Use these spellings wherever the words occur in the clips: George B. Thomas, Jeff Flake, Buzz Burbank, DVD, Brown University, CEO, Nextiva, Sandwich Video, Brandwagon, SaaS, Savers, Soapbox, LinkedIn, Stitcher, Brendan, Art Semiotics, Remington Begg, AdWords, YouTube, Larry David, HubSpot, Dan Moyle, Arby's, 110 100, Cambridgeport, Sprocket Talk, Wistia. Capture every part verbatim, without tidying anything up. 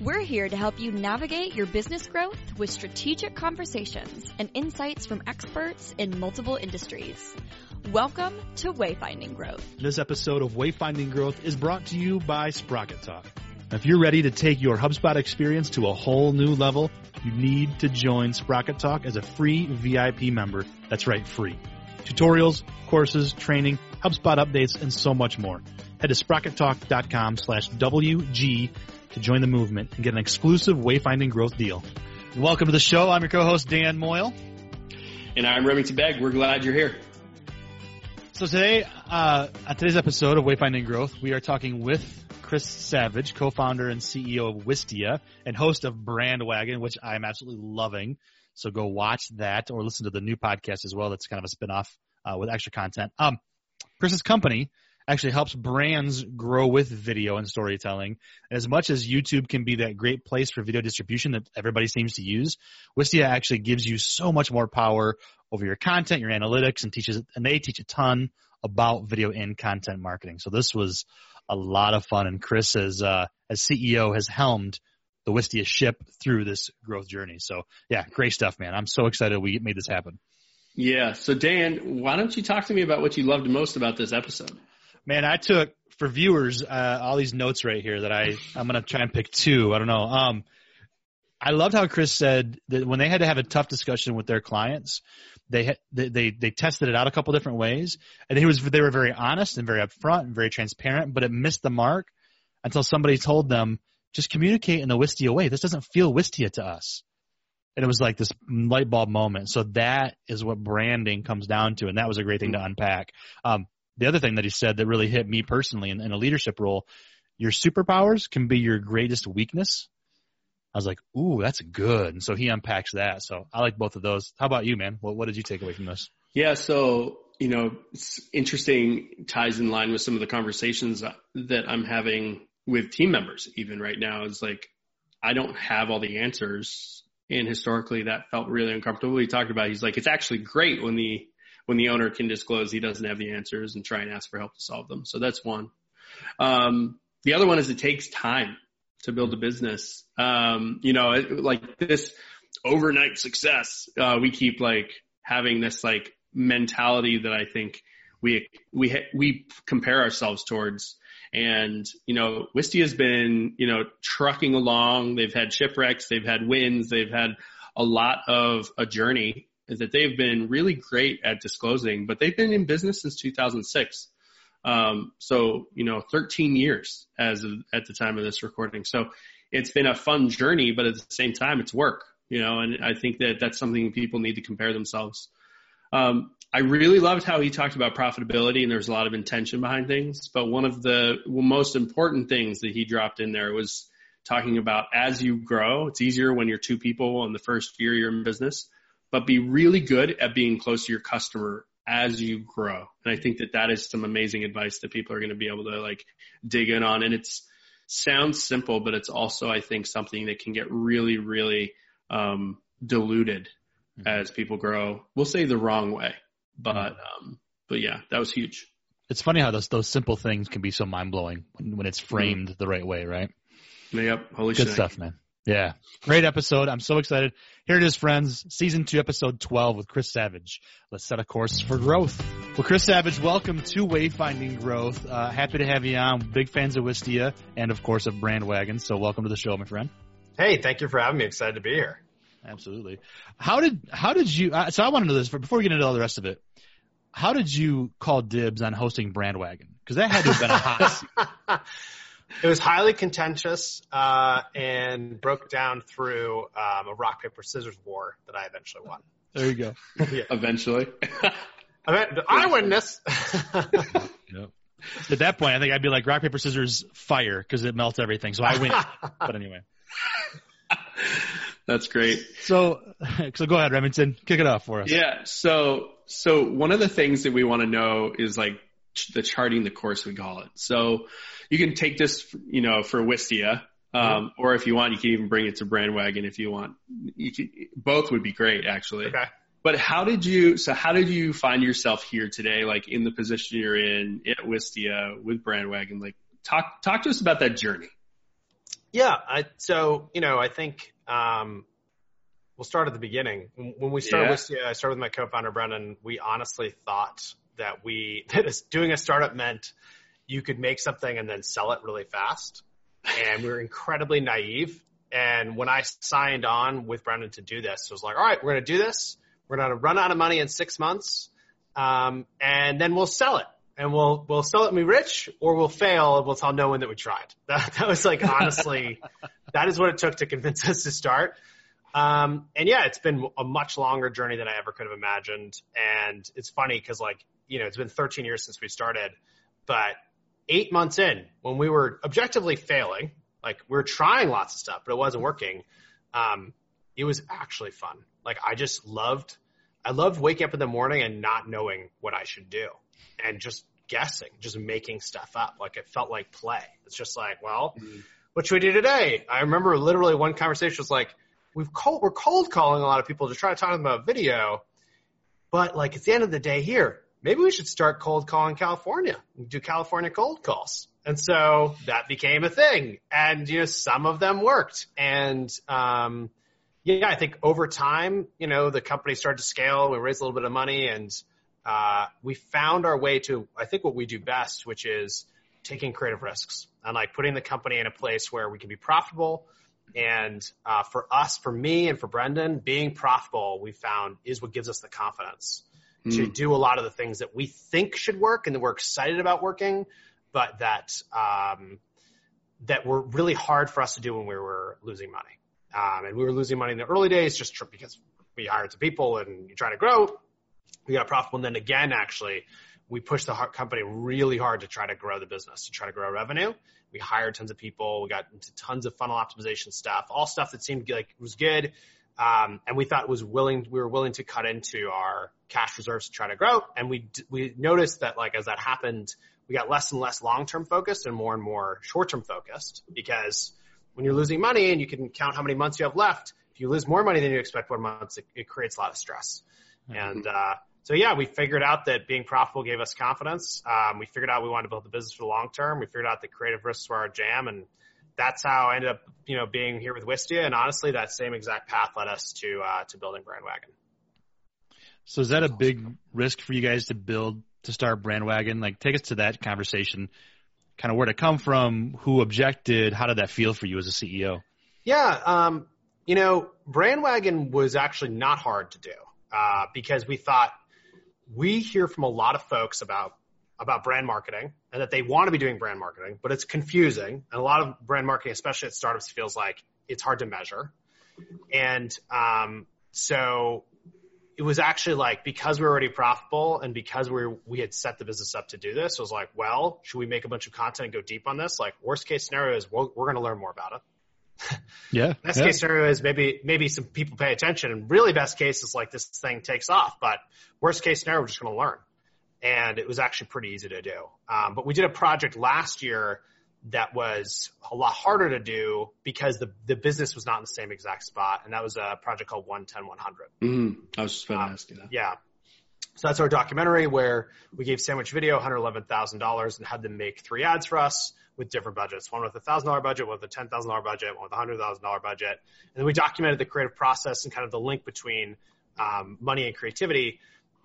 We're here to help you navigate your business growth with strategic conversations and insights from experts in multiple industries. Welcome to Wayfinding Growth. This episode of Wayfinding Growth is brought to you by Sprocket Talk. If you're ready to take your HubSpot experience to a whole new level, you need to join Sprocket Talk as a free V I P member. That's right, free. Tutorials, courses, training, HubSpot updates, and so much more. Head to sprocket talk dot com slash W G to join the movement and get an exclusive Wayfinding Growth deal. Welcome to the show. I'm your co-host, Dan Moyle. And I'm Remington Begg. We're glad you're here. So today, uh, on today's episode of Wayfinding Growth, we are talking with Chris Savage, co-founder and C E O of Wistia and host of Brandwagon, which I'm absolutely loving. So go watch that or listen to the new podcast as well. That's kind of a spinoff uh, with extra content. Um, Chris's company actually helps brands grow with video and storytelling. And as much as YouTube can be that great place for video distribution that everybody seems to use, Wistia actually gives you so much more power over your content, your analytics, and teaches, and they teach a ton about video and content marketing. So this was a lot of fun. And Chris, as, uh, as C E O, has helmed the Wistia ship through this growth journey. So yeah, great stuff, man. I'm so excited we made this happen. Yeah. So Dan, why don't you talk to me about what you loved most about this episode? Man, I took, for viewers, uh, all these notes right here that I, I'm going to try and pick two. I don't know. Um, I loved how Chris said that when they had to have a tough discussion with their clients, they had, they, they, they tested it out a couple different ways. And it was, they were very honest and very upfront and very transparent, but it missed the mark until somebody told them, just communicate in the Wistia way. This doesn't feel Wistia to us. And it was like this light bulb moment. So that is what branding comes down to. And that was a great thing to unpack. Um, The other thing that he said that really hit me personally in, in a leadership role, your superpowers can be your greatest weakness. I was like, ooh, that's good. And so he unpacks that. So I like both of those. How about you, man? What, what did you take away from this? Yeah, so, you know, it's interesting, ties in line with some of the conversations that I'm having with team members even right now. It's like, I don't have all the answers. And historically, that felt really uncomfortable. He talked about it. He's like, it's actually great when the when the owner can disclose he doesn't have the answers and try and ask for help to solve them. So that's one. Um, the other one is it takes time to build a business. Um, you know, it, like this overnight success, uh, we keep like having this like mentality that I think we, we, ha- we compare ourselves towards. And, you know, Wistia has been, you know, trucking along. They've had shipwrecks, they've had wins, they've had a lot of a journey is that they've been really great at disclosing, but they've been in business since two thousand six. Um, so, you know, thirteen years as of, at the time of this recording. So it's been a fun journey, but at the same time, it's work, you know, and I think that that's something people need to compare themselves. Um, I really loved how he talked about profitability, and there's a lot of intention behind things. But one of the most important things that he dropped in there was talking about as you grow, it's easier when you're two people in the first year you're in business, but be really good at being close to your customer as you grow. And I think that that is some amazing advice that people are going to be able to like dig in on. And it's sounds simple, but it's also, I think, something that can get really, really um, diluted mm-hmm. as people grow. We'll say the wrong way, but, mm-hmm. um, but yeah, that was huge. It's funny how those, those simple things can be so mind blowing when, when it's framed mm-hmm. the right way. Right. Yep. Holy shit. Good stuff, man. Yeah. Great episode. I'm so excited. Here it is, friends. Season two, episode twelve with Chris Savage. Let's set a course for growth. Well, Chris Savage, welcome to Wayfinding Growth. Uh, happy to have you on. Big fans of Wistia and, of course, of Brandwagon. So welcome to the show, my friend. Hey, thank you for having me. Excited to be here. Absolutely. How did, how did you, uh, so I want to know this, but before we get into all the rest of it, how did you call dibs on hosting Brandwagon? Because that had to have been a hot seat. It was highly contentious uh, and broke down through um, a rock, paper, scissors war that I eventually won. There you go. Yeah. Eventually. I mean, I win this. Yep. At that point, I think I'd be like, rock, paper, scissors, fire, because it melts everything. So I win. But anyway. That's great. So, so go ahead, Remington. Kick it off for us. Yeah. So, so one of the things that we want to know is like, the charting the course, we call it. So you can take this, you know, for Wistia, um, or if you want, you can even bring it to Brandwagon if you want. You can, both would be great, actually. Okay. But how did you, so how did you find yourself here today, like in the position you're in at Wistia with Brandwagon? Like talk, talk to us about that journey. Yeah. I, so, you know, I think um, we'll start at the beginning. When we started yeah. with, yeah, I started with my co-founder, Brendan, we honestly thought that we, that doing a startup meant you could make something and then sell it really fast. And we were incredibly naive. And when I signed on with Brendan to do this, it was like, all right, we're going to do this. We're going to run out of money in six months. Um, and then we'll sell it. And we'll we'll sell it and be rich, or we'll fail and we'll tell no one that we tried. That, that was like, honestly, that is what it took to convince us to start. Um, and yeah, it's been a much longer journey than I ever could have imagined. And it's funny because, like, you know, it's been thirteen years since we started, but eight months in, when we were objectively failing, like we were trying lots of stuff, but it wasn't working. Um, it was actually fun. Like I just loved, I loved waking up in the morning and not knowing what I should do. And just guessing, just making stuff up. Like it felt like play. It's just like, well, mm-hmm. what should we do today? I remember literally one conversation was like, we've cold, we're cold calling a lot of people to try to talk to them about video. But like at the end of the day here, maybe we should start cold calling California. Do California cold calls. And so that became a thing. And, you know, some of them worked. And, um, yeah, I think over time, you know, the company started to scale. We raised a little bit of money and, Uh, we found our way to, I think, what we do best, which is taking creative risks and like putting the company in a place where we can be profitable. And uh, for us, for me and for Brendan, being profitable, we found, is what gives us the confidence mm. to do a lot of the things that we think should work and that we're excited about working, but that um, that were really hard for us to do when we were losing money. Um, and we were losing money in the early days just because we hired some people and you try to grow. We got profitable. And then again, actually, we pushed the company really hard to try to grow the business, to try to grow revenue. We hired tons of people. We got into tons of funnel optimization stuff, all stuff that seemed like was good. Um, and we thought was willing, we were willing to cut into our cash reserves to try to grow. And we, we noticed that like, as that happened, we got less and less long-term focused and more and more short-term focused, because when you're losing money and you can count how many months you have left, if you lose more money than you expect one month, it, it creates a lot of stress. And, uh, so yeah, we figured out that being profitable gave us confidence. Um, we figured out we wanted to build the business for the long term. We figured out that creative risks were our jam, and that's how I ended up, you know, being here with Wistia. And honestly, that same exact path led us to, uh, to building Brandwagon. So is that a big risk for you guys to build, to start Brandwagon? Like take us to that conversation, kind of where to come from, who objected, how did that feel for you as a C E O? Yeah. Um, you know, Brandwagon was actually not hard to do. Uh, because we thought, we hear from a lot of folks about, about brand marketing and that they want to be doing brand marketing, but it's confusing. And a lot of brand marketing, especially at startups, feels like it's hard to measure. And, um, so it was actually like, because we were already profitable and because we were, we had set the business up to do this, it was like, well, should we make a bunch of content and go deep on this? Like worst case scenario is we'll, we're going to learn more about it. Yeah. Best yeah. case scenario is maybe maybe some people pay attention, and really best case is like this thing takes off. But worst case scenario, we're just going to learn. And it was actually pretty easy to do. Um, but we did a project last year that was a lot harder to do because the the business was not in the same exact spot, and that was a project called one ten one hundred. Mm-hmm. I was just going to um, ask you that. Yeah. So that's our documentary where we gave Sandwich Video one hundred eleven thousand dollars and had them make three ads for us with different budgets. One with a one thousand dollars budget, one with a ten thousand dollars budget, one with a one hundred thousand dollars budget. And then we documented the creative process and kind of the link between um, money and creativity.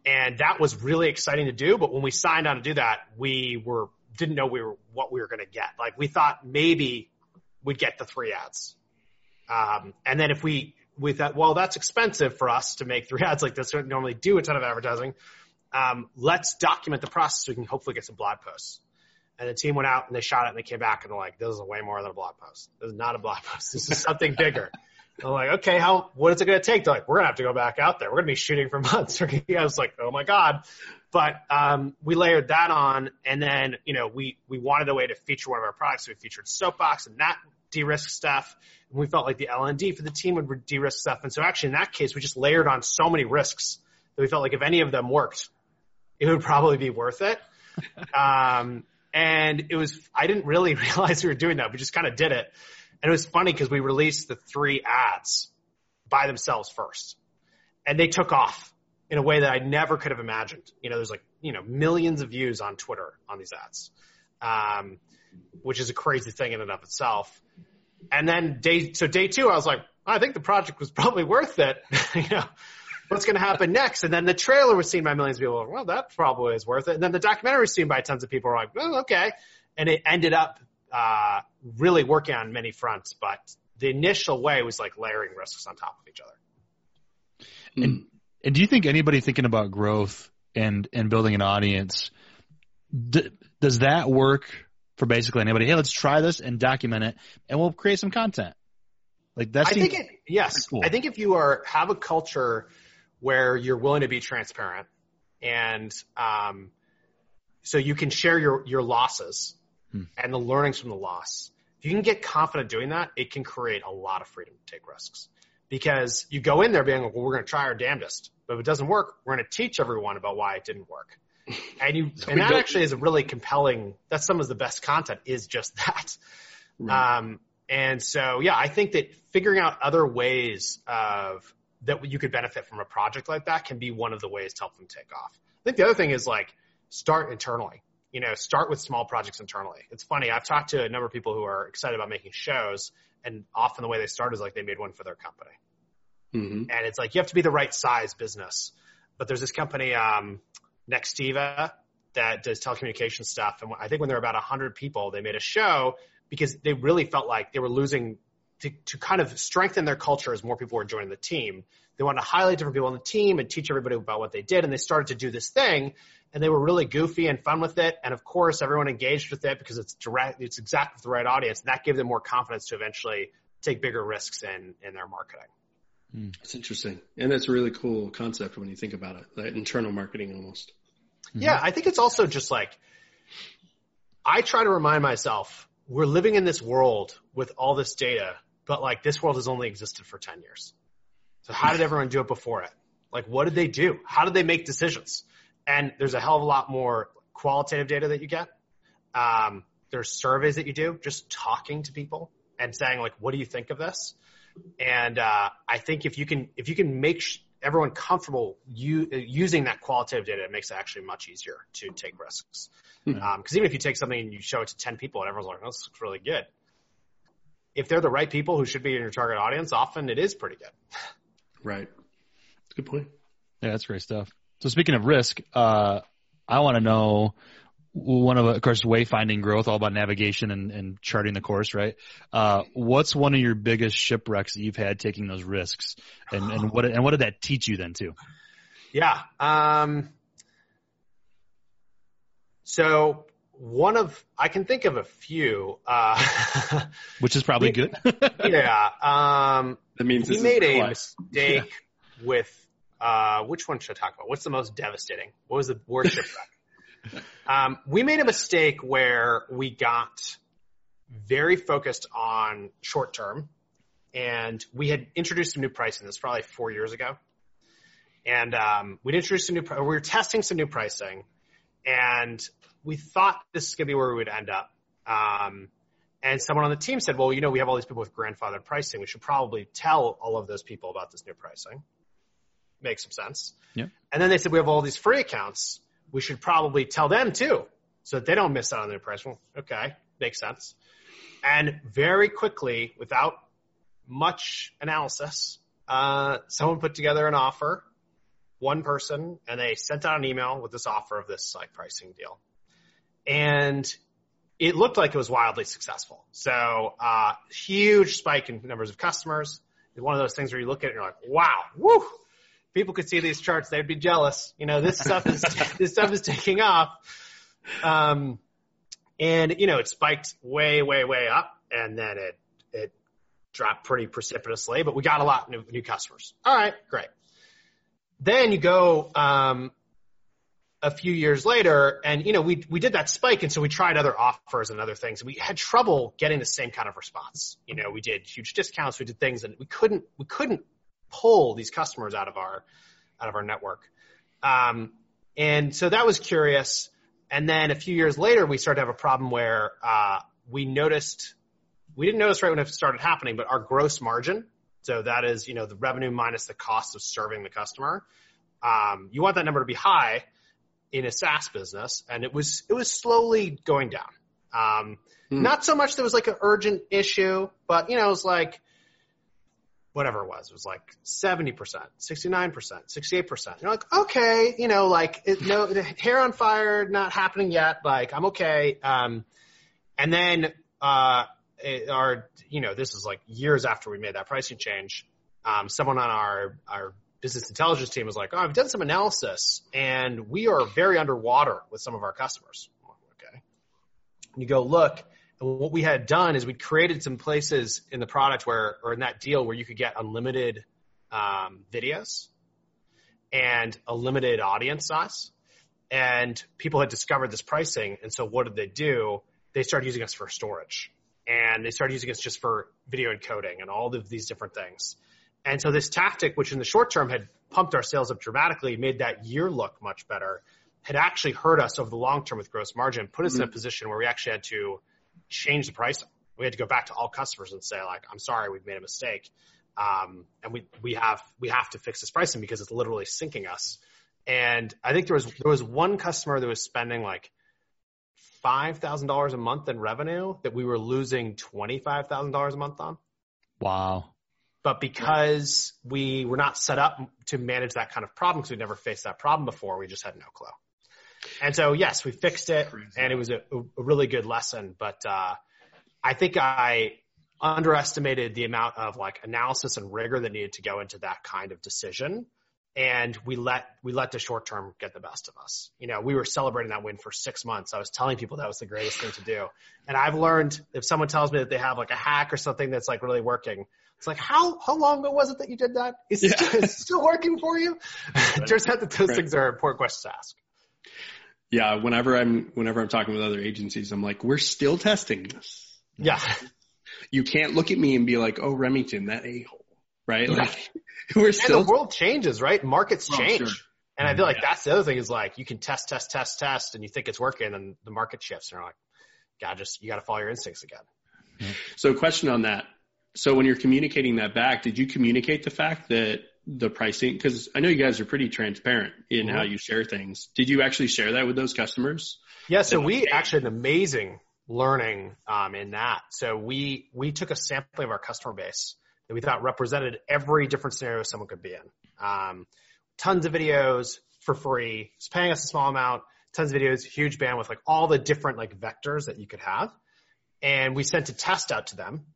And that was really exciting to do. But when we signed on to do that, we were didn't know we were what we were going to get. Like we thought maybe we'd get the three ads. Um, and then if we... With that, well, that's expensive for us to make three ads like this. We don't normally do a ton of advertising. Um, let's document the process so we can hopefully get some blog posts. And the team went out and they shot it and they came back and they're like, this is way more than a blog post. This is not a blog post. This is something bigger. And I'm like, okay, how, what is it going to take? They're like, we're going to have to go back out there. We're going to be shooting for months. I was like, oh my God. But, um, we layered that on. And then, you know, we, we wanted a way to feature one of our products. So we featured Soapbox and that de-risk stuff. And we felt like the L and D for the team would de-risk stuff. And so actually in that case, we just layered on so many risks that we felt like if any of them worked, it would probably be worth it. um, and it was, I didn't really realize we were doing that. We just kind of did it. And it was funny because we released the three ads by themselves first and they took off in a way that I never could have imagined. You know, there's like, you know, millions of views on Twitter on these ads. Um, which is a crazy thing in and of itself. And then day, so day two, I was like, I think the project was probably worth it. You know, what's going to happen next? And then the trailer was seen by millions of people. Well, that probably is worth it. And then the documentary was seen by tons of people. We're like, oh, okay. And it ended up uh, really working on many fronts. But the initial way was like layering risks on top of each other. And, and do you think anybody thinking about growth and, and building an audience, d- does that work for basically anybody? Hey, let's try this and document it, and we'll create some content. Like that seems I think it, yes. Cool. I think if you are have a culture where you're willing to be transparent, and um, so you can share your your losses hmm. and the learnings from the loss. If you can get confident doing that, it can create a lot of freedom to take risks, because you go in there being like, well, we're going to try our damnedest, but if it doesn't work, we're going to teach everyone about why it didn't work. And you, so and that actually is a really compelling, that's some of the best content is just that. Right. Um, and so, yeah, I think that figuring out other ways of that you could benefit from a project like that can be one of the ways to help them take off. I think the other thing is like start internally, you know, start with small projects internally. It's funny. I've talked to a number of people who are excited about making shows, and often the way they start is like they made one for their company. Mm-hmm. And it's like, you have to be the right size business, but there's this company, um, Nextiva, that does telecommunications stuff. And I think when there were about one hundred people, they made a show because they really felt like they were losing to, to kind of strengthen their culture as more people were joining the team. They wanted to highlight different people on the team and teach everybody about what they did. And they started to do this thing, and they were really goofy and fun with it. And of course, everyone engaged with it because it's direct, it's exactly the right audience. And that gave them more confidence to eventually take bigger risks in, in their marketing. That's interesting. And that's a really cool concept when you think about it, like internal marketing almost. Yeah, I think it's also just like, I try to remind myself, we're living in this world with all this data, but like this world has only existed for ten years. So how did everyone do it before it? Like, what did they do? How did they make decisions? And there's a hell of a lot more qualitative data that you get. Um, there's surveys that you do, just talking to people and saying like, what do you think of this? And uh, I think if you can if you can make sh- everyone comfortable you, uh, using that qualitative data, it makes it actually much easier to take risks. Because mm-hmm. um, even if you take something and you show it to ten people and everyone's like, oh, this looks really good. If they're the right people who should be in your target audience, often it is pretty good. Right. That's a good point. Yeah, that's great stuff. So speaking of risk, uh, I want to know – one of, of course, wayfinding growth, all about navigation and, and charting the course, right? Uh, what's one of your biggest shipwrecks that you've had taking those risks, and, and what and what did that teach you then too? Yeah. Um, so one of I can think of a few, uh, which is probably we, good. yeah. Um, that means we made a mistake yeah. with uh, which one should I talk about? What's the most devastating? What was the worst shipwreck? Um, we made a mistake where we got very focused on short term, and we had introduced some new pricing. This was probably four years ago. And, um, we'd introduced some new, we were testing some new pricing, and we thought this is going to be where we would end up. Um, and someone on the team said, well, you know, we have all these people with grandfathered pricing. We should probably tell all of those people about this new pricing. Makes some sense. Yeah. And then they said, we have all these free accounts. We should probably tell them too, so that they don't miss out on their price. Well, okay, makes sense. And very quickly, without much analysis, uh, someone put together an offer, one person, and they sent out an email with this offer of this like pricing deal. And it looked like it was wildly successful. So uh huge spike in numbers of customers. It's one of those things where you look at it and you're like, wow, woo. People could see these charts, they'd be jealous. You know, this stuff is this stuff is taking off. Um, and, you know, it spiked way, way, way up, and then it it dropped pretty precipitously, but we got a lot of new, new customers. All right, great. Then you go um, a few years later, and, you know, we we did that spike, and so we tried other offers and other things. We had trouble getting the same kind of response. You know, we did huge discounts, we did things, and we couldn't we couldn't pull these customers out of our, out of our network. Um, and so that was curious. And then a few years later, we started to have a problem where, uh, we noticed, we didn't notice right when it started happening, but our gross margin. So that is, you know, the revenue minus the cost of serving the customer. Um, you want that number to be high in a SaaS business. And it was, it was slowly going down. Um, mm. Not so much that was like an urgent issue, but, you know, it was like whatever it was. It was like seventy percent, sixty-nine percent, sixty-eight percent. You're like, okay, you know, like it, no hair on fire, not happening yet. Like, I'm okay. Um, and then uh, it, our, you know, this is like years after we made that pricing change. Um, someone on our, our business intelligence team was like, oh, I've done some analysis and we are very underwater with some of our customers. Okay. And you go look, and what we had done is we created some places in the product where, or in that deal where you could get unlimited, um, videos and a limited audience size. And people had discovered this pricing. And so what did they do? They started using us for storage, and they started using us just for video encoding and all of these different things. And so this tactic, which in the short term had pumped our sales up dramatically, made that year look much better, had actually hurt us over the long term with gross margin, put us mm-hmm. in a position where we actually had to change the pricing. We had to go back to all customers and say, like, I'm sorry, we've made a mistake. Um, and we, we have, we have to fix this pricing because it's literally sinking us. And I think there was, there was one customer that was spending like five thousand dollars a month in revenue that we were losing twenty-five thousand dollars a month on. Wow. But because we were not set up to manage that kind of problem, because we'd never faced that problem before, we just had no clue. And so, yes, we fixed it, and it was a, a really good lesson. But uh, I think I underestimated the amount of like analysis and rigor that needed to go into that kind of decision, and we let we let the short term get the best of us. You know, we were celebrating that win for six months. I was telling people that was the greatest thing to do. And I've learned, if someone tells me that they have like a hack or something that's like really working, it's like, how how long ago was it that you did that? Is, yeah. it, still, is it still working for you? Right. Turns out that those right. things are important questions to ask. Yeah, whenever I'm whenever I'm talking with other agencies, I'm like, we're still testing this. Yeah. You can't look at me and be like, oh, Remington, that a-hole. Right? Yeah. Like, we're and still... the world changes, right? Markets oh, change. Sure. And I feel like yeah. that's the other thing is like, you can test, test, test, test, and you think it's working, and the market shifts, and you're like, God, just, you got to follow your instincts again. Mm-hmm. So question on that. So when you're communicating that back, did you communicate the fact that the pricing, because I know you guys are pretty transparent in mm-hmm. how you share things. Did you actually share that with those customers? Yeah. So that we actually had an amazing learning um, in that. So we, we took a sample of our customer base that we thought represented every different scenario someone could be in. Um, tons of videos for free. It's paying us a small amount, tons of videos, huge bandwidth, like all the different like vectors that you could have. And we sent a test out to them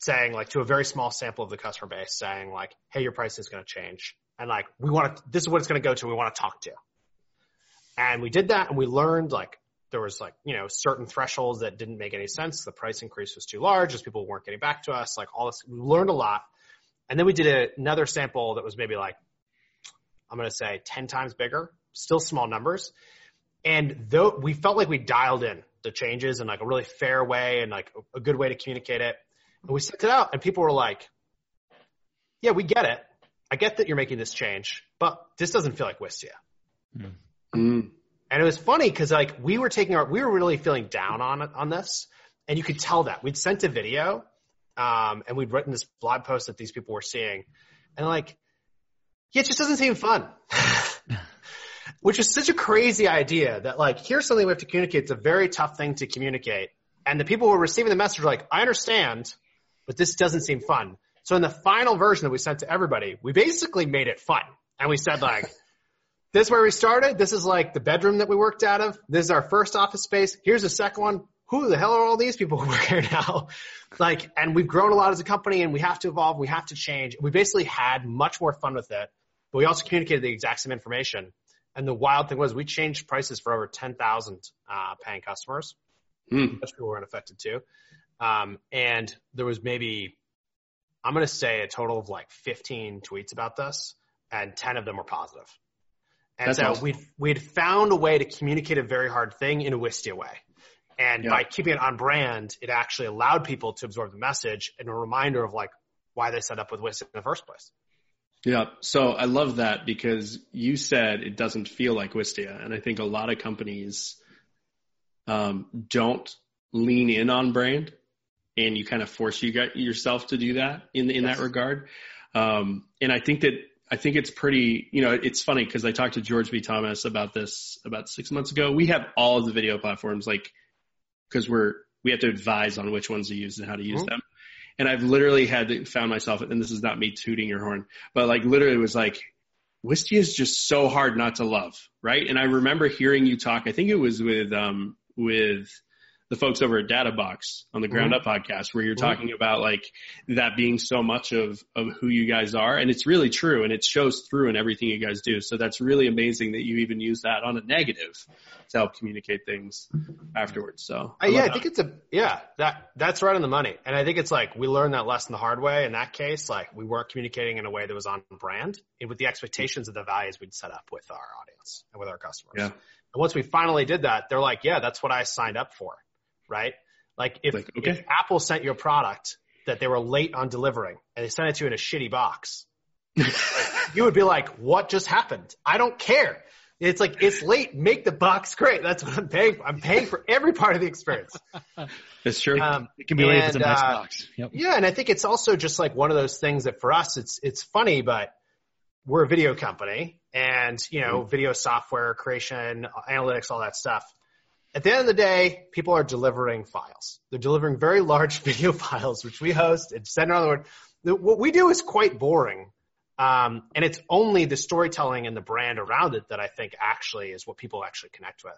saying like to a very small sample of the customer base saying like, hey, your price is going to change. And like, we want to, this is what it's going to go to. We want to talk to. And we did that, and we learned like there was like, you know, certain thresholds that didn't make any sense. The price increase was too large, as people weren't getting back to us, like all this. We learned a lot. And then we did a, another sample that was maybe like, I'm going to say ten times bigger, still small numbers. And though we felt like we dialed in the changes in like a really fair way and like a good way to communicate it. And we sent it out, and people were like, yeah, we get it. I get that you're making this change, but this doesn't feel like Wistia. Mm-hmm. And it was funny because like we were taking our, we were really feeling down on on this, and you could tell that. We'd sent a video, um, and we'd written this blog post that these people were seeing, and like, yeah, it just doesn't seem fun, which is such a crazy idea that like, here's something we have to communicate. It's a very tough thing to communicate. And the people who were receiving the message were like, I understand, but this doesn't seem fun. So in the final version that we sent to everybody, we basically made it fun. And we said like, this is where we started. This is like the bedroom that we worked out of. This is our first office space. Here's the second one. Who the hell are all these people who work here now? Like, and we've grown a lot as a company, and we have to evolve. We have to change. We basically had much more fun with it, but we also communicated the exact same information. And the wild thing was we changed prices for over ten thousand uh, paying customers. Mm. Those people were unaffected too. Um, and there was maybe, I'm going to say a total of like fifteen tweets about this, and ten of them were positive. And That's so awesome. we'd, we'd found a way to communicate a very hard thing in a Wistia way. And yeah. by keeping it on brand, it actually allowed people to absorb the message and a reminder of like why they set up with Wistia in the first place. Yeah. So I love that because you said it doesn't feel like Wistia. And I think a lot of companies um, don't lean in on brand, and you kind of force you got yourself to do that in in yes. that regard. Um, and I think that, I think it's pretty, you know, it's funny because I talked to George B. Thomas about this about six months ago. We have all of the video platforms like because we're we have to advise on which ones to use and how to use mm-hmm. them. And I've literally had to found myself, and this is not me tooting your horn, but like literally it was like, Wistia is just so hard not to love, right? And I remember hearing you talk, I think it was with um with the folks over at DataBox on the Ground mm-hmm. Up podcast, where you're mm-hmm. talking about like that being so much of, of who you guys are. And it's really true. And it shows through in everything you guys do. So that's really amazing that you even use that on a negative to help communicate things afterwards. So I uh, yeah, I think that. it's a, yeah, that that's right on the money. And I think it's like, we learned that lesson the hard way. In that case, like we weren't communicating in a way that was on brand and with the expectations of the values we'd set up with our audience and with our customers. Yeah. And once we finally did that, they're like, yeah, that's what I signed up for. Right? Like if, like okay. if Apple sent you a product that they were late on delivering and they sent it to you in a shitty box, like, you would be like, what just happened? I don't care. It's like, it's late. Make the box great. That's what I'm paying for. I'm paying for every part of the experience. That's true. Um, it can be late if it's a nice uh, box. Yep. Yeah. And I think it's also just like one of those things that for us, it's, it's funny, but we're a video company and, you know, mm-hmm. video software creation, analytics, all that stuff. At the end of the day, people are delivering files. They're delivering very large video files, which we host and send around the world. What we do is quite boring. Um, and it's only the storytelling and the brand around it that I think actually is what people actually connect with.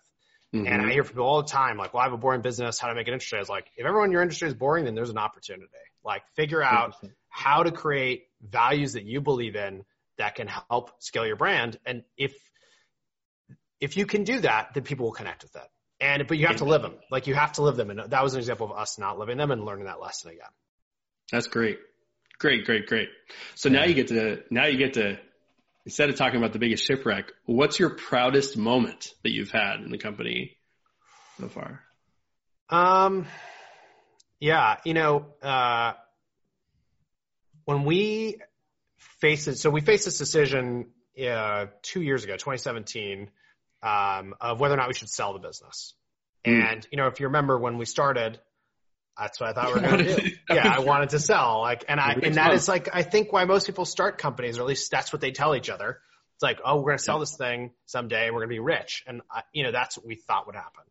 Mm-hmm. And I hear from people all the time, like, well, I have a boring business. How to make it interesting? I was like, if everyone in your industry is boring, then there's an opportunity. Like figure out how to create values that you believe in that can help scale your brand. And if, if you can do that, then people will connect with that. And, but you have to live them. Like you have to live them. And that was an example of us not living them and learning that lesson again. That's great. Great, great, great. So yeah. now you get to, now you get to, instead of talking about the biggest shipwreck, what's your proudest moment that you've had in the company so far? Um, yeah, you know, uh, when we faced it, so we faced this decision, uh, two years ago, twenty seventeen, Um, of whether or not we should sell the business. Mm. And, you know, if you remember when we started, that's what I thought we were going to do. Yeah, I wanted to sell. Like, and I, and that is like, I think why most people start companies, or at least that's what they tell each other. It's like, oh, we're going to sell this thing someday. We're going to be rich. And, I, you know, that's what we thought would happen.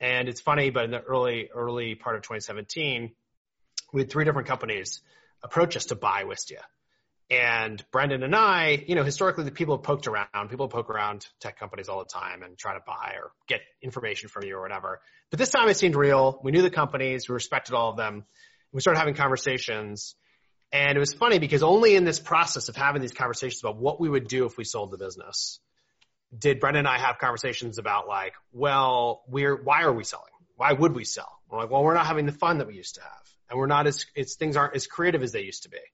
And it's funny, but in the early, early part of twenty seventeen, we had three different companies approach us to buy Wistia. And Brendan and I, you know, historically the people have poked around, people poke around tech companies all the time and try to buy or get information from you or whatever. But this time it seemed real. We knew the companies, we respected all of them. We started having conversations. And it was funny because only in this process of having these conversations about what we would do if we sold the business, did Brendan and I have conversations about like, well, we're, why are we selling? Why would we sell? We're like, well, we're not having the fun that we used to have. And we're not as, it's things aren't as creative as they used to be.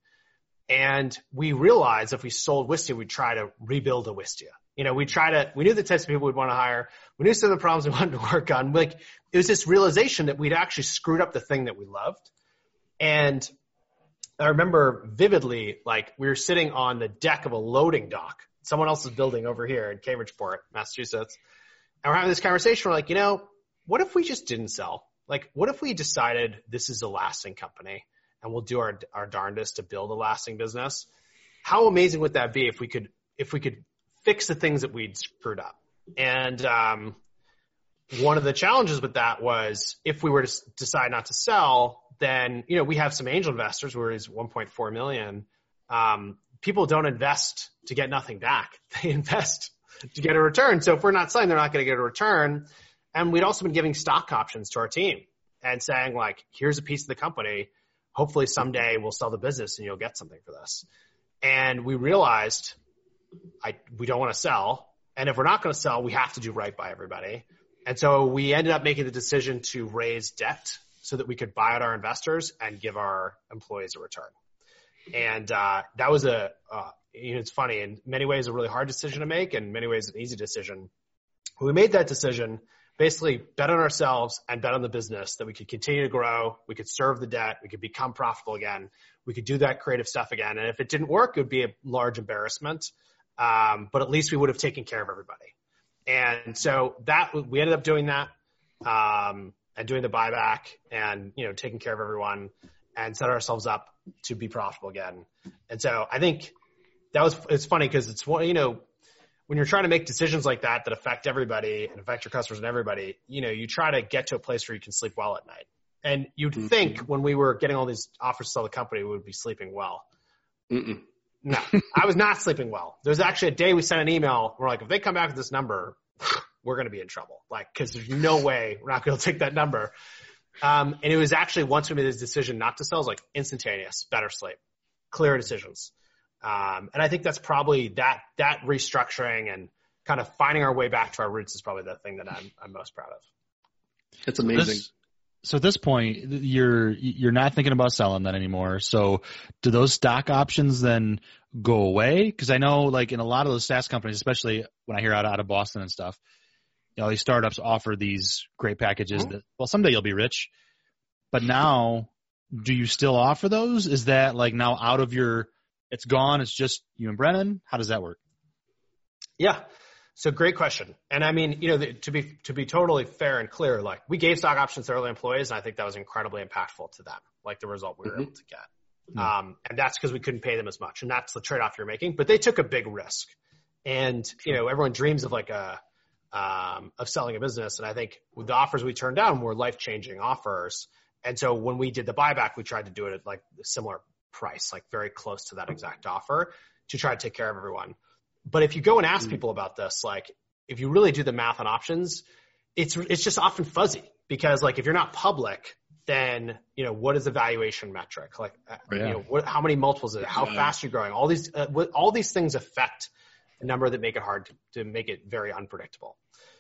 And we realized if we sold Wistia, we'd try to rebuild a Wistia. You know, we try to, we knew the types of people we'd want to hire. We knew some of the problems we wanted to work on. Like it was this realization that we'd actually screwed up the thing that we loved. And I remember vividly, like we were sitting on the deck of a loading dock, someone else's building over here in Cambridgeport, Massachusetts. And we're having this conversation. We're like, you know, what if we just didn't sell? Like, what if we decided this is a lasting company? And we'll do our, our darndest to build a lasting business. How amazing would that be if we could, if we could fix the things that we'd screwed up? And, um, one of the challenges with that was if we were to decide not to sell, then, you know, we have some angel investors where it's one point four million. Um, people don't invest to get nothing back. They invest to get a return. So if we're not selling, they're not going to get a return. And we'd also been giving stock options to our team and saying like, here's a piece of the company. Hopefully someday we'll sell the business and you'll get something for this. And we realized I, we don't want to sell. And if we're not going to sell, we have to do right by everybody. And so we ended up making the decision to raise debt so that we could buy out our investors and give our employees a return. And, uh, that was a, uh, you know, it's funny, in many ways a really hard decision to make and in many ways an easy decision. We made that decision. Basically bet on ourselves and bet on the business that we could continue to grow. We could serve the debt. We could become profitable again. We could do that creative stuff again. And if it didn't work, it would be a large embarrassment. Um, but at least we would have taken care of everybody. And so that we ended up doing that, um, and doing the buyback and, you know, taking care of everyone and set ourselves up to be profitable again. And so I think that was, it's funny because it's one, you know, when you're trying to make decisions like that, that affect everybody and affect your customers and everybody, you know, you try to get to a place where you can sleep well at night. And you'd mm-hmm. think when we were getting all these offers to sell the company, we would be sleeping well. Mm-mm. No, I was not sleeping well. There's actually a day we sent an email. We're like, if they come back with this number, we're going to be in trouble. Like, cause there's no way we're not going to take that number. Um, and it was actually once we made this decision not to sell, it was like instantaneous, better sleep, clearer decisions. Um, and I think that's probably that, that restructuring and kind of finding our way back to our roots is probably the thing that I'm, I'm most proud of. It's amazing. This- So at this point, you're you're not thinking about selling that anymore. So do those stock options then go away? Because I know, like, in a lot of those SaaS companies, especially when I hear out, out of Boston and stuff, you know, these startups offer these great packages mm-hmm. that, well, someday you'll be rich. But now, do you still offer those? Is that, like, now out of your – it's gone, it's just you and Brendan? How does that work? Yeah. So great question. And I mean, you know, the, to be, to be totally fair and clear, like we gave stock options to early employees and I think that was incredibly impactful to them, like the result we were mm-hmm. able to get. Mm-hmm. Um, and that's because we couldn't pay them as much. And that's the trade-off you're making, but they took a big risk. And, you know, everyone dreams of like a, um, of selling a business. And I think with the offers we turned down were life-changing offers. And so when we did the buyback, we tried to do it at like a similar price, like very close to that exact offer to try to take care of everyone. But if you go and ask people about this, like if you really do the math on options, it's it's just often fuzzy because like if you're not public, then you know what is the valuation metric? Like oh, yeah. you know what, how many multiples is it? How yeah. fast you're growing? All these uh, all these things affect the number that make it hard to, to make it very unpredictable.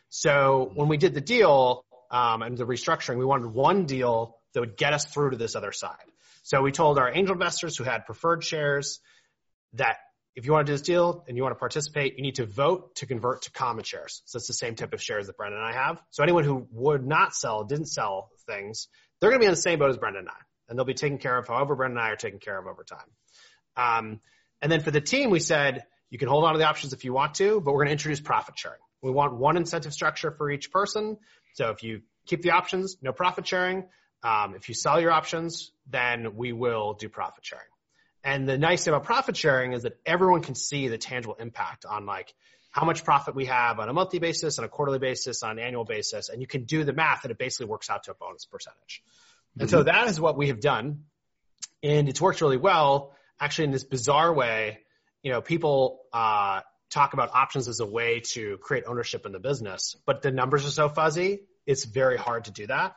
So when we did the deal um, and the restructuring, we wanted one deal that would get us through to this other side. So we told our angel investors who had preferred shares that if you want to do this deal and you want to participate, you need to vote to convert to common shares. So it's the same type of shares that Brendan and I have. So anyone who would not sell, didn't sell things, they're going to be in the same boat as Brendan and I. And they'll be taken care of however Brendan and I are taken care of over time. Um, and then for the team, we said, you can hold on to the options if you want to, but we're going to introduce profit sharing. We want one incentive structure for each person. So if you keep the options, no profit sharing. Um, if you sell your options, then we will do profit sharing. And the nice thing about profit sharing is that everyone can see the tangible impact on like how much profit we have on a monthly basis, on a quarterly basis, on an annual basis. And you can do the math and it basically works out to a bonus percentage. Mm-hmm. And so that is what we have done. And it's worked really well. Actually, in this bizarre way, you know, people uh, talk about options as a way to create ownership in the business, but the numbers are so fuzzy, it's very hard to do that.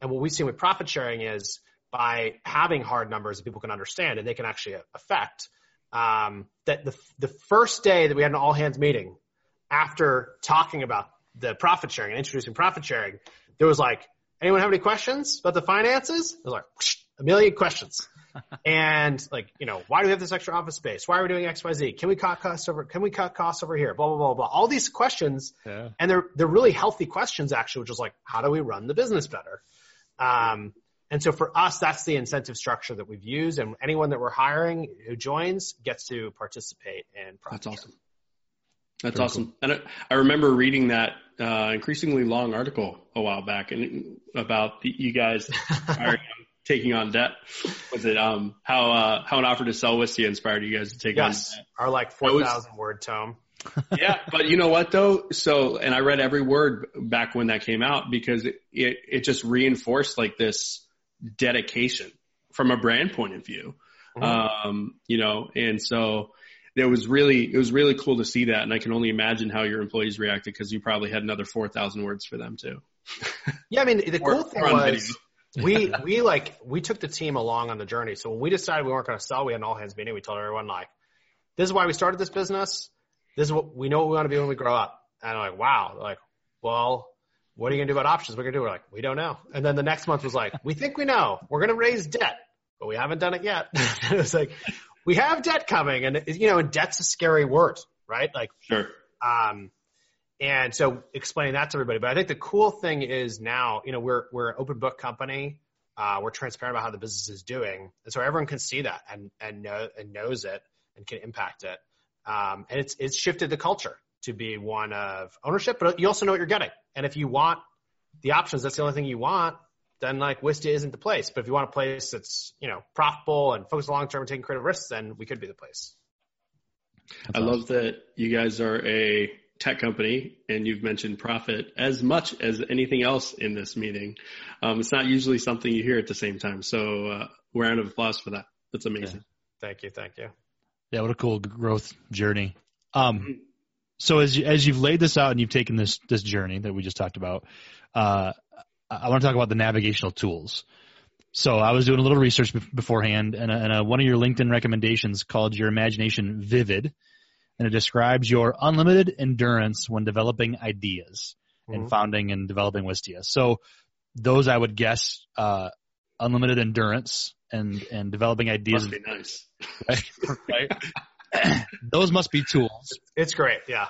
And what we've seen with profit sharing is by having hard numbers that people can understand and they can actually affect, um, that the the first day that we had an all-hands meeting after talking about the profit sharing and introducing profit sharing, there was like, anyone have any questions about the finances? It was like, whoosh, a million questions. And like, you know, why do we have this extra office space? Why are we doing X, Y, Z? Can we cut costs over, can we cut costs over here? Blah, blah, blah, blah. All these questions. Yeah. And they're, they're really healthy questions actually, which is like, how do we run the business better? Um, And so for us, that's the incentive structure that we've used. And anyone that we're hiring who joins gets to participate in profit. That's awesome. That's Pretty awesome. Cool. And I, I remember reading that uh, increasingly long article a while back and about the, you guys hiring, taking on debt. Was it um, how uh, how an offer to sell Wistia inspired you guys to take yes, on debt? Our like four thousand word tome. Yeah, but you know what though? So, and I read every word back when that came out because it it, it just reinforced like this dedication from a brand point of view. Mm-hmm. Um, you know, and so there was really, it was really cool to see that. And I can only imagine how your employees reacted because you probably had another four thousand words for them too. Yeah. I mean, the cool or, thing or was we, we like, we took the team along on the journey. So when we decided we weren't going to sell, we had an all hands meeting. We told everyone like, this is why we started this business. This is what we know what we want to be when we grow up. And I'm like, wow. They're like, well, what are you going to do about options? We're going to do. We're like, we don't know. And then the next month was like, we think we know. We're going to raise debt, but we haven't done it yet. It was like, we have debt coming. And, you know, and debt's a scary word, right? Like, sure. Um, and so explaining that to everybody. But I think the cool thing is now, you know, we're, we're an open book company. Uh, we're transparent about how the business is doing. And so everyone can see that and, and know, and knows it and can impact it. Um, and it's, it's shifted the culture to be one of ownership, but you also know what you're getting. And if you want the options, that's the only thing you want, then like Wistia isn't the place. But if you want a place that's, you know, profitable and focused long-term and taking creative risks, then we could be the place. That's I awesome. Love that you guys are a tech company and you've mentioned profit as much as anything else in this meeting. Um, it's not usually something you hear at the same time. So uh, round of applause for that. That's amazing. Yeah. Thank you. Thank you. Yeah. What a cool growth journey. Um, mm-hmm. So as you, as you've laid this out and you've taken this, this journey that we just talked about, uh, I want to talk about the navigational tools. So I was doing a little research beforehand, and, a, and a, one of your LinkedIn recommendations called your imagination vivid, and it describes your unlimited endurance when developing ideas mm-hmm. and founding and developing Wistia. So those I would guess, uh, unlimited endurance and, and developing ideas. Must be nice. Right? Right? Those must be tools. It's great. Yeah.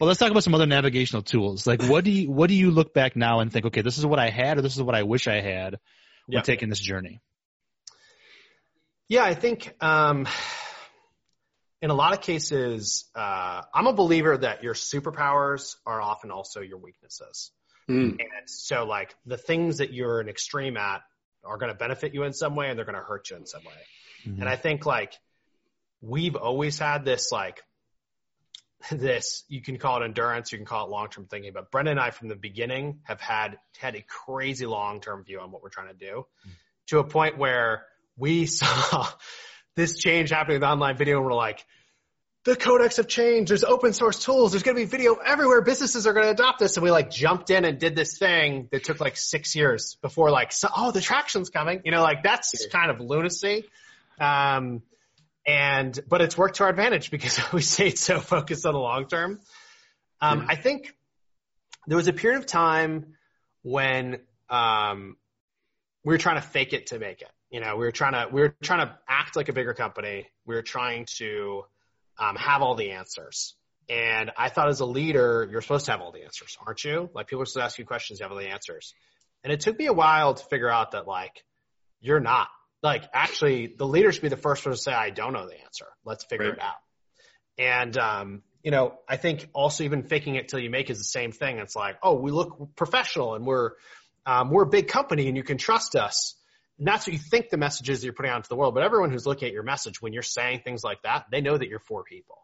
Well, let's talk about some other navigational tools. Like, what do you what do you look back now and think, okay, this is what I had, or this is what I wish I had when yep. taking this journey? Yeah, I think um, in a lot of cases, uh, I'm a believer that your superpowers are often also your weaknesses. Mm. And so, like, the things that you're an extreme at are going to benefit you in some way, and they're going to hurt you in some way. Mm-hmm. And I think, like, we've always had this, like, this, you can call it endurance, you can call it long-term thinking, but Brendan and I from the beginning have had had a crazy long-term view on what we're trying to do mm-hmm. to a point where we saw this change happening with online video and we're like, the codecs have changed, there's open source tools, there's going to be video everywhere, businesses are going to adopt this, and we like jumped in and did this thing that took like six years before like, so, oh, the traction's coming, you know, like that's kind of lunacy. Um And, but it's worked to our advantage because we stayed so focused on the long term. Um, mm-hmm. I think there was a period of time when, um, we were trying to fake it to make it, you know, we were trying to, we were trying to act like a bigger company. We were trying to, um, have all the answers. And I thought as a leader, you're supposed to have all the answers, aren't you? Like people are supposed to ask you questions, you have all the answers. And it took me a while to figure out that like, you're not. Like, actually, the leader should be the first one to say, I don't know the answer. Let's figure right. it out. And, um, you know, I think also even faking it till you make is the same thing. It's like, oh, we look professional and we're um, we're a big company and you can trust us. And that's what you think the messages that you're putting out into the world. But everyone who's looking at your message, when you're saying things like that, they know that you're for people.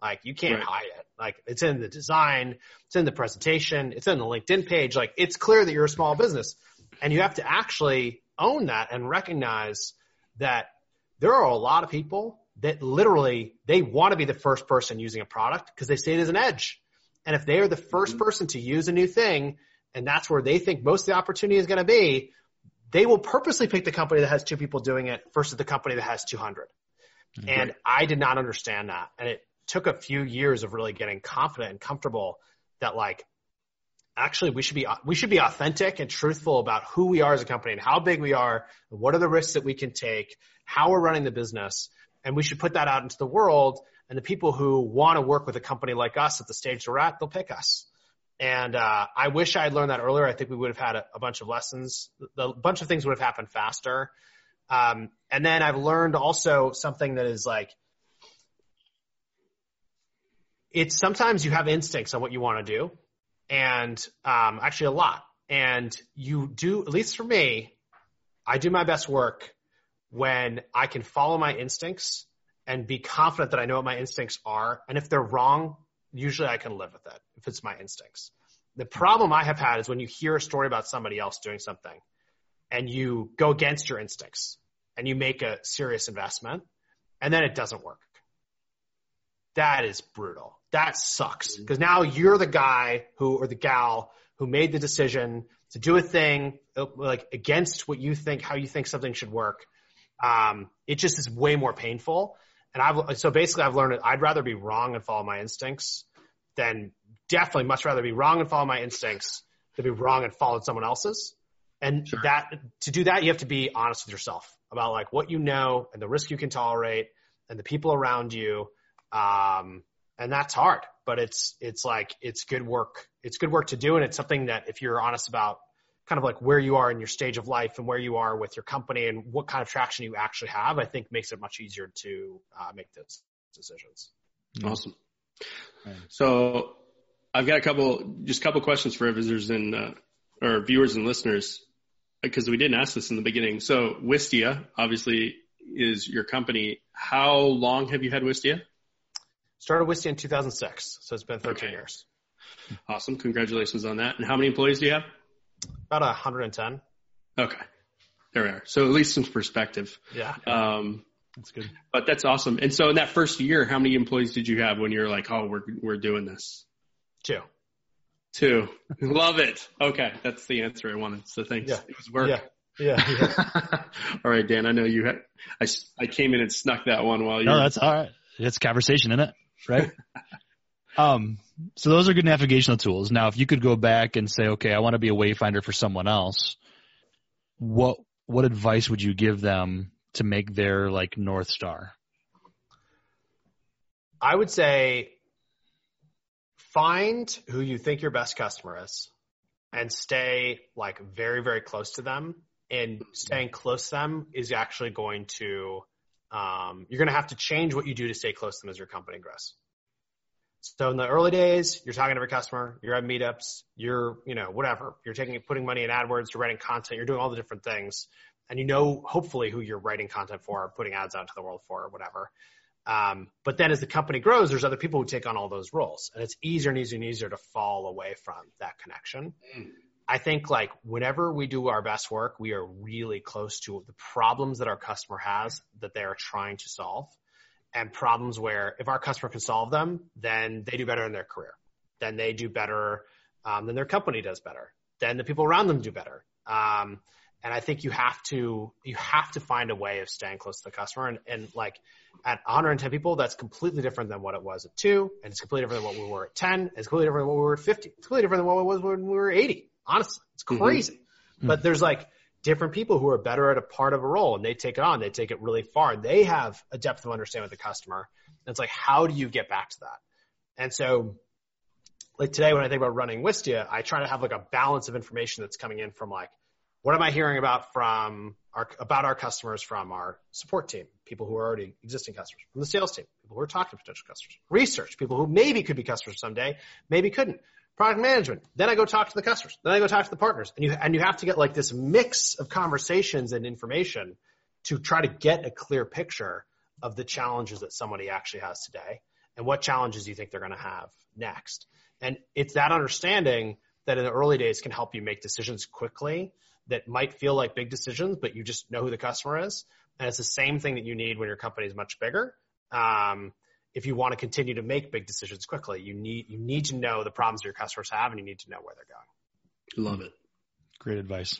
Like, you can't right. hide it. Like, it's in the design. It's in the presentation. It's in the LinkedIn page. Like, it's clear that you're a small business. And you have to actually own that and recognize that there are a lot of people that literally they want to be the first person using a product because they see it as an edge. And if they are the first person to use a new thing and that's where they think most of the opportunity is going to be, they will purposely pick the company that has two people doing it versus the company that has two hundred. Mm-hmm. And I did not understand that. And it took a few years of really getting confident and comfortable that like, actually, we should be we should be authentic and truthful about who we are as a company and how big we are, and what are the risks that we can take, how we're running the business, and we should put that out into the world. And the people who want to work with a company like us at the stage we're at, they'll pick us. And uh I wish I had learned that earlier. I think we would have had a, a bunch of lessons. A bunch of things would have happened faster. Um And then I've learned also something that is like, it's sometimes you have instincts on what you want to do. And, um, actually a lot. And you do, at least for me, I do my best work when I can follow my instincts and be confident that I know what my instincts are. And if they're wrong, usually I can live with it if it's my instincts. The problem I have had is when you hear a story about somebody else doing something and you go against your instincts and you make a serious investment and then it doesn't work. That is brutal. That sucks because now you're the guy who or the gal who made the decision to do a thing like against what you think, how you think something should work. Um, it just is way more painful. And I've so basically I've learned that I'd rather be wrong and follow my instincts than definitely much rather be wrong and follow my instincts than be wrong and follow someone else's. And sure. that to do that, you have to be honest with yourself about like what you know and the risk you can tolerate and the people around you. Um, and that's hard, but it's, it's like, it's good work. It's good work to do. And it's something that if you're honest about kind of like where you are in your stage of life and where you are with your company and what kind of traction you actually have, I think makes it much easier to uh, make those decisions. Awesome. So I've got a couple, just a couple questions for visitors and, uh, or viewers and listeners, because we didn't ask this in the beginning. So Wistia, obviously is your company. How long have you had Wistia? Started Wistia in two thousand six, so it's been thirteen okay. years. Awesome. Congratulations on that. And how many employees do you have? About one hundred ten. Okay. There we are. So at least some perspective. Yeah. Um, that's good. But that's awesome. And so in that first year, how many employees did you have when you were like, oh, we're we're doing this? Two. Two. Love it. Okay. That's the answer I wanted. So thanks. Yeah. It was work. Yeah. Yeah. yeah. All right, Dan, I know you had, I, I came in and snuck that one while you were. No, that's all right. It's conversation, isn't it? Right? um, so those are good navigational tools. Now, if you could go back and say, okay, I want to be a wayfinder for someone else, what, what advice would you give them to make their like North Star? I would say find who you think your best customer is and stay like very, very close to them, and staying close to them is actually going to, um, you're going to have to change what you do to stay close to them as your company grows. So in the early days, you're talking to every customer, you're at meetups, you're, you know, whatever, you're taking, putting money in AdWords, you're writing content, you're doing all the different things. And you know, hopefully who you're writing content for, putting ads out to the world for, or whatever. Um, but then as the company grows, there's other people who take on all those roles, and it's easier and easier and easier to fall away from that connection. Mm. I think like whenever we do our best work, we are really close to the problems that our customer has that they are trying to solve, and problems where if our customer can solve them, then they do better in their career. Then they do better, um, then their company does better. Then the people around them do better. Um, And I think you have to, you have to find a way of staying close to the customer. And, and like at one hundred ten people, that's completely different than what it was at two. And it's completely different than what we were at ten. It's completely different than what we were at fifty. It's completely different than what it was when we were eighty. Honestly, it's crazy. Mm-hmm. But there's like different people who are better at a part of a role, and they take it on. They take it really far. They have a depth of understanding with the customer. And it's like, how do you get back to that? And so like today, when I think about running Wistia, I try to have like a balance of information that's coming in from like, what am I hearing about from our, about our customers from our support team, people who are already existing customers, from the sales team, people who are talking to potential customers, research, people who maybe could be customers someday, maybe couldn't, product management. Then I go talk to the customers. Then I go talk to the partners. And you, and you have to get like this mix of conversations and information to try to get a clear picture of the challenges that somebody actually has today and what challenges you think they're going to have next. And it's that understanding that in the early days can help you make decisions quickly that might feel like big decisions, but you just know who the customer is. And it's the same thing that you need when your company is much bigger. Um, if you want to continue to make big decisions quickly, you need you need to know the problems your customers have, and you need to know where they're going. Love it. Great advice.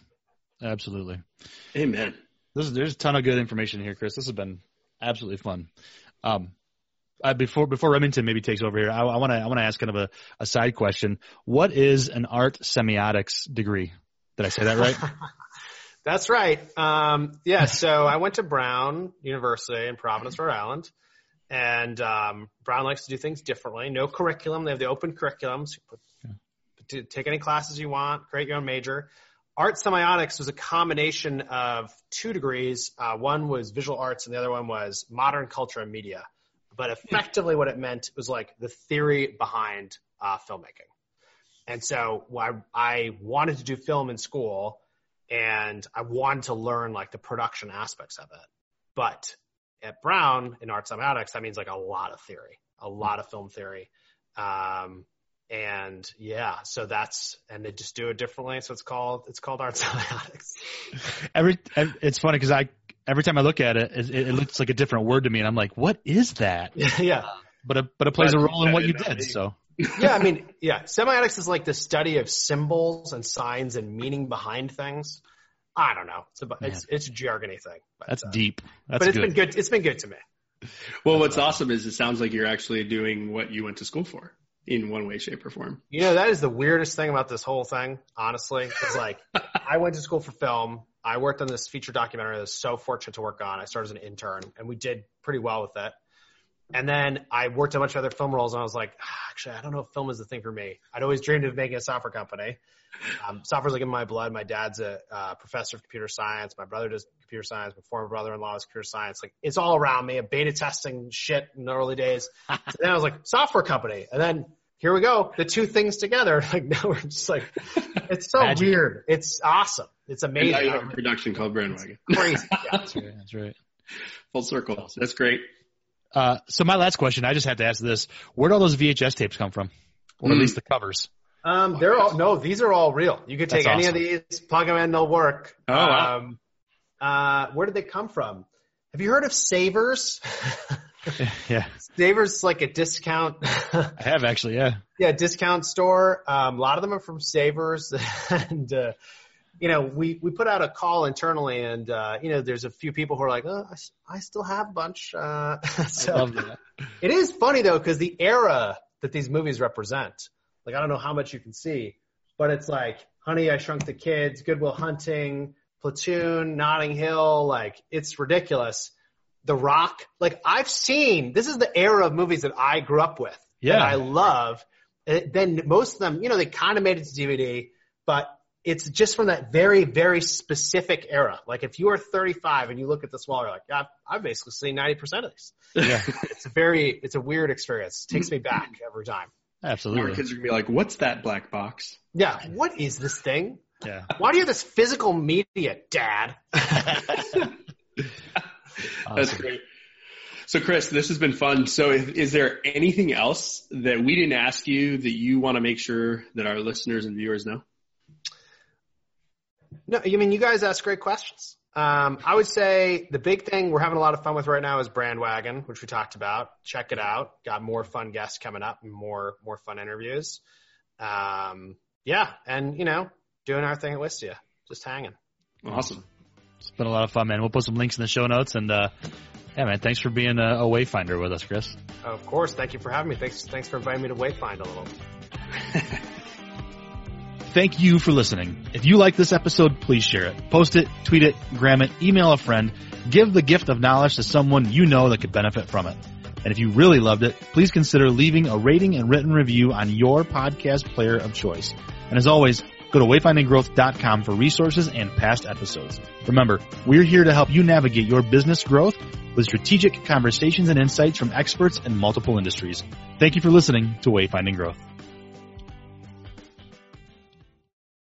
Absolutely. Amen. This is, there's a ton of good information here, Chris. This has been absolutely fun. Um, I, before before Remington maybe takes over here, I want to I want to ask kind of a, a side question. What is an Art Semiotics degree? Did I say that right? That's right. Um, yeah, so I went to Brown University in Providence, Rhode Island, and um, Brown likes to do things differently. No curriculum. They have the open curriculums. Yeah. Take any classes you want. Create your own major. Art Semiotics was a combination of two degrees. Uh, one was visual arts, and the other one was modern culture and media. But effectively what it meant was like the theory behind uh, filmmaking. And so well, I, I wanted to do film in school, and I wanted to learn like the production aspects of it. But at Brown in Art Semiotics, that means like a lot of theory, a lot of film theory. Um, and yeah, so that's, and they just do it differently. So it's called, it's called Art Semiotics. Every, it's funny because I, every time I look at it, it, it looks like a different word to me, and I'm like, what is that? Yeah. But it, but it plays but, a role in what you did, so. yeah, I mean, yeah. Semiotics is like the study of symbols and signs and meaning behind things. I don't know. It's a, it's, it's a jargony thing. But, That's uh, deep. That's but it's good. been good. It's been good to me. Well, what's awesome is it sounds like you're actually doing what you went to school for in one way, shape, or form. You know, that is the weirdest thing about this whole thing, honestly. It's like I went to school for film. I worked on this feature documentary that I was so fortunate to work on. I started as an intern, and we did pretty well with it. And then I worked on a bunch of other film roles, and I was like, ah, actually, I don't know if film is the thing for me. I'd always dreamed of making a software company. Um, software's like in my blood. My dad's a uh, professor of computer science. My brother does computer science. My former brother-in-law does computer science. Like, it's all around me. I'm beta testing shit in the early days. So then I was like, software company. And then here we go. The two things together. Like, now we're just like, it's so Magic. weird. It's awesome. It's amazing. And now you have a production called Brandwagon. Crazy. Yeah, that's right. That's right. Full circle. That's great. Uh, so my last question, I just have to ask this. Where do all those V H S tapes come from? Or mm. at least the covers? Um, they're all, no, these are all real. You could take That's any awesome. of these, plug them in, they'll work. Oh, wow. Um, uh, where did they come from? Have you heard of Savers? Yeah. Savers is like a discount. I have actually, yeah. Yeah, discount store. Um, a lot of them are from Savers. And, uh, you know, we, we put out a call internally and, uh, you know, there's a few people who are like, oh, I, I still have a bunch. Uh, so I love that. It is funny, though, because the era that these movies represent, like, I don't know how much you can see, but it's like Honey, I Shrunk the Kids, Good Will Hunting, Platoon, Notting Hill. Like, it's ridiculous. The Rock. Like, I've seen, this is the era of movies that I grew up with. Yeah. That I love. And then most of them, you know, they kind of made it to D V D, but it's just from that very, very specific era. Like, if you are thirty-five and you look at this wall, you're like, I've, I've basically seen ninety percent of these. Yeah. It's a very, it's a weird experience. It takes me back every time. Absolutely. Our kids are going to be like, what's that black box? Yeah. What is this thing? Yeah. Why do you have this physical media, Dad? Awesome. That's great. So, Chris, this has been fun. So if, is there anything else that we didn't ask you that you want to make sure that our listeners and viewers know? No, I mean, you guys ask great questions. Um, I would say the big thing we're having a lot of fun with right now is Brandwagon, which we talked about. Check it out. Got more fun guests coming up and more more fun interviews. Um, yeah, and, you know, doing our thing at Wistia. Just hanging. Awesome. It's been a lot of fun, man. We'll put some links in the show notes. And, uh, yeah, man, thanks for being a, a wayfinder with us, Chris. Of course. Thank you for having me. Thanks, thanks for inviting me to wayfind a little. Thank you for listening. If you like this episode, please share it. Post it, tweet it, gram it, email a friend. Give the gift of knowledge to someone you know that could benefit from it. And if you really loved it, please consider leaving a rating and written review on your podcast player of choice. And as always, go to wayfinding growth dot com for resources and past episodes. Remember, we're here to help you navigate your business growth with strategic conversations and insights from experts in multiple industries. Thank you for listening to Wayfinding Growth.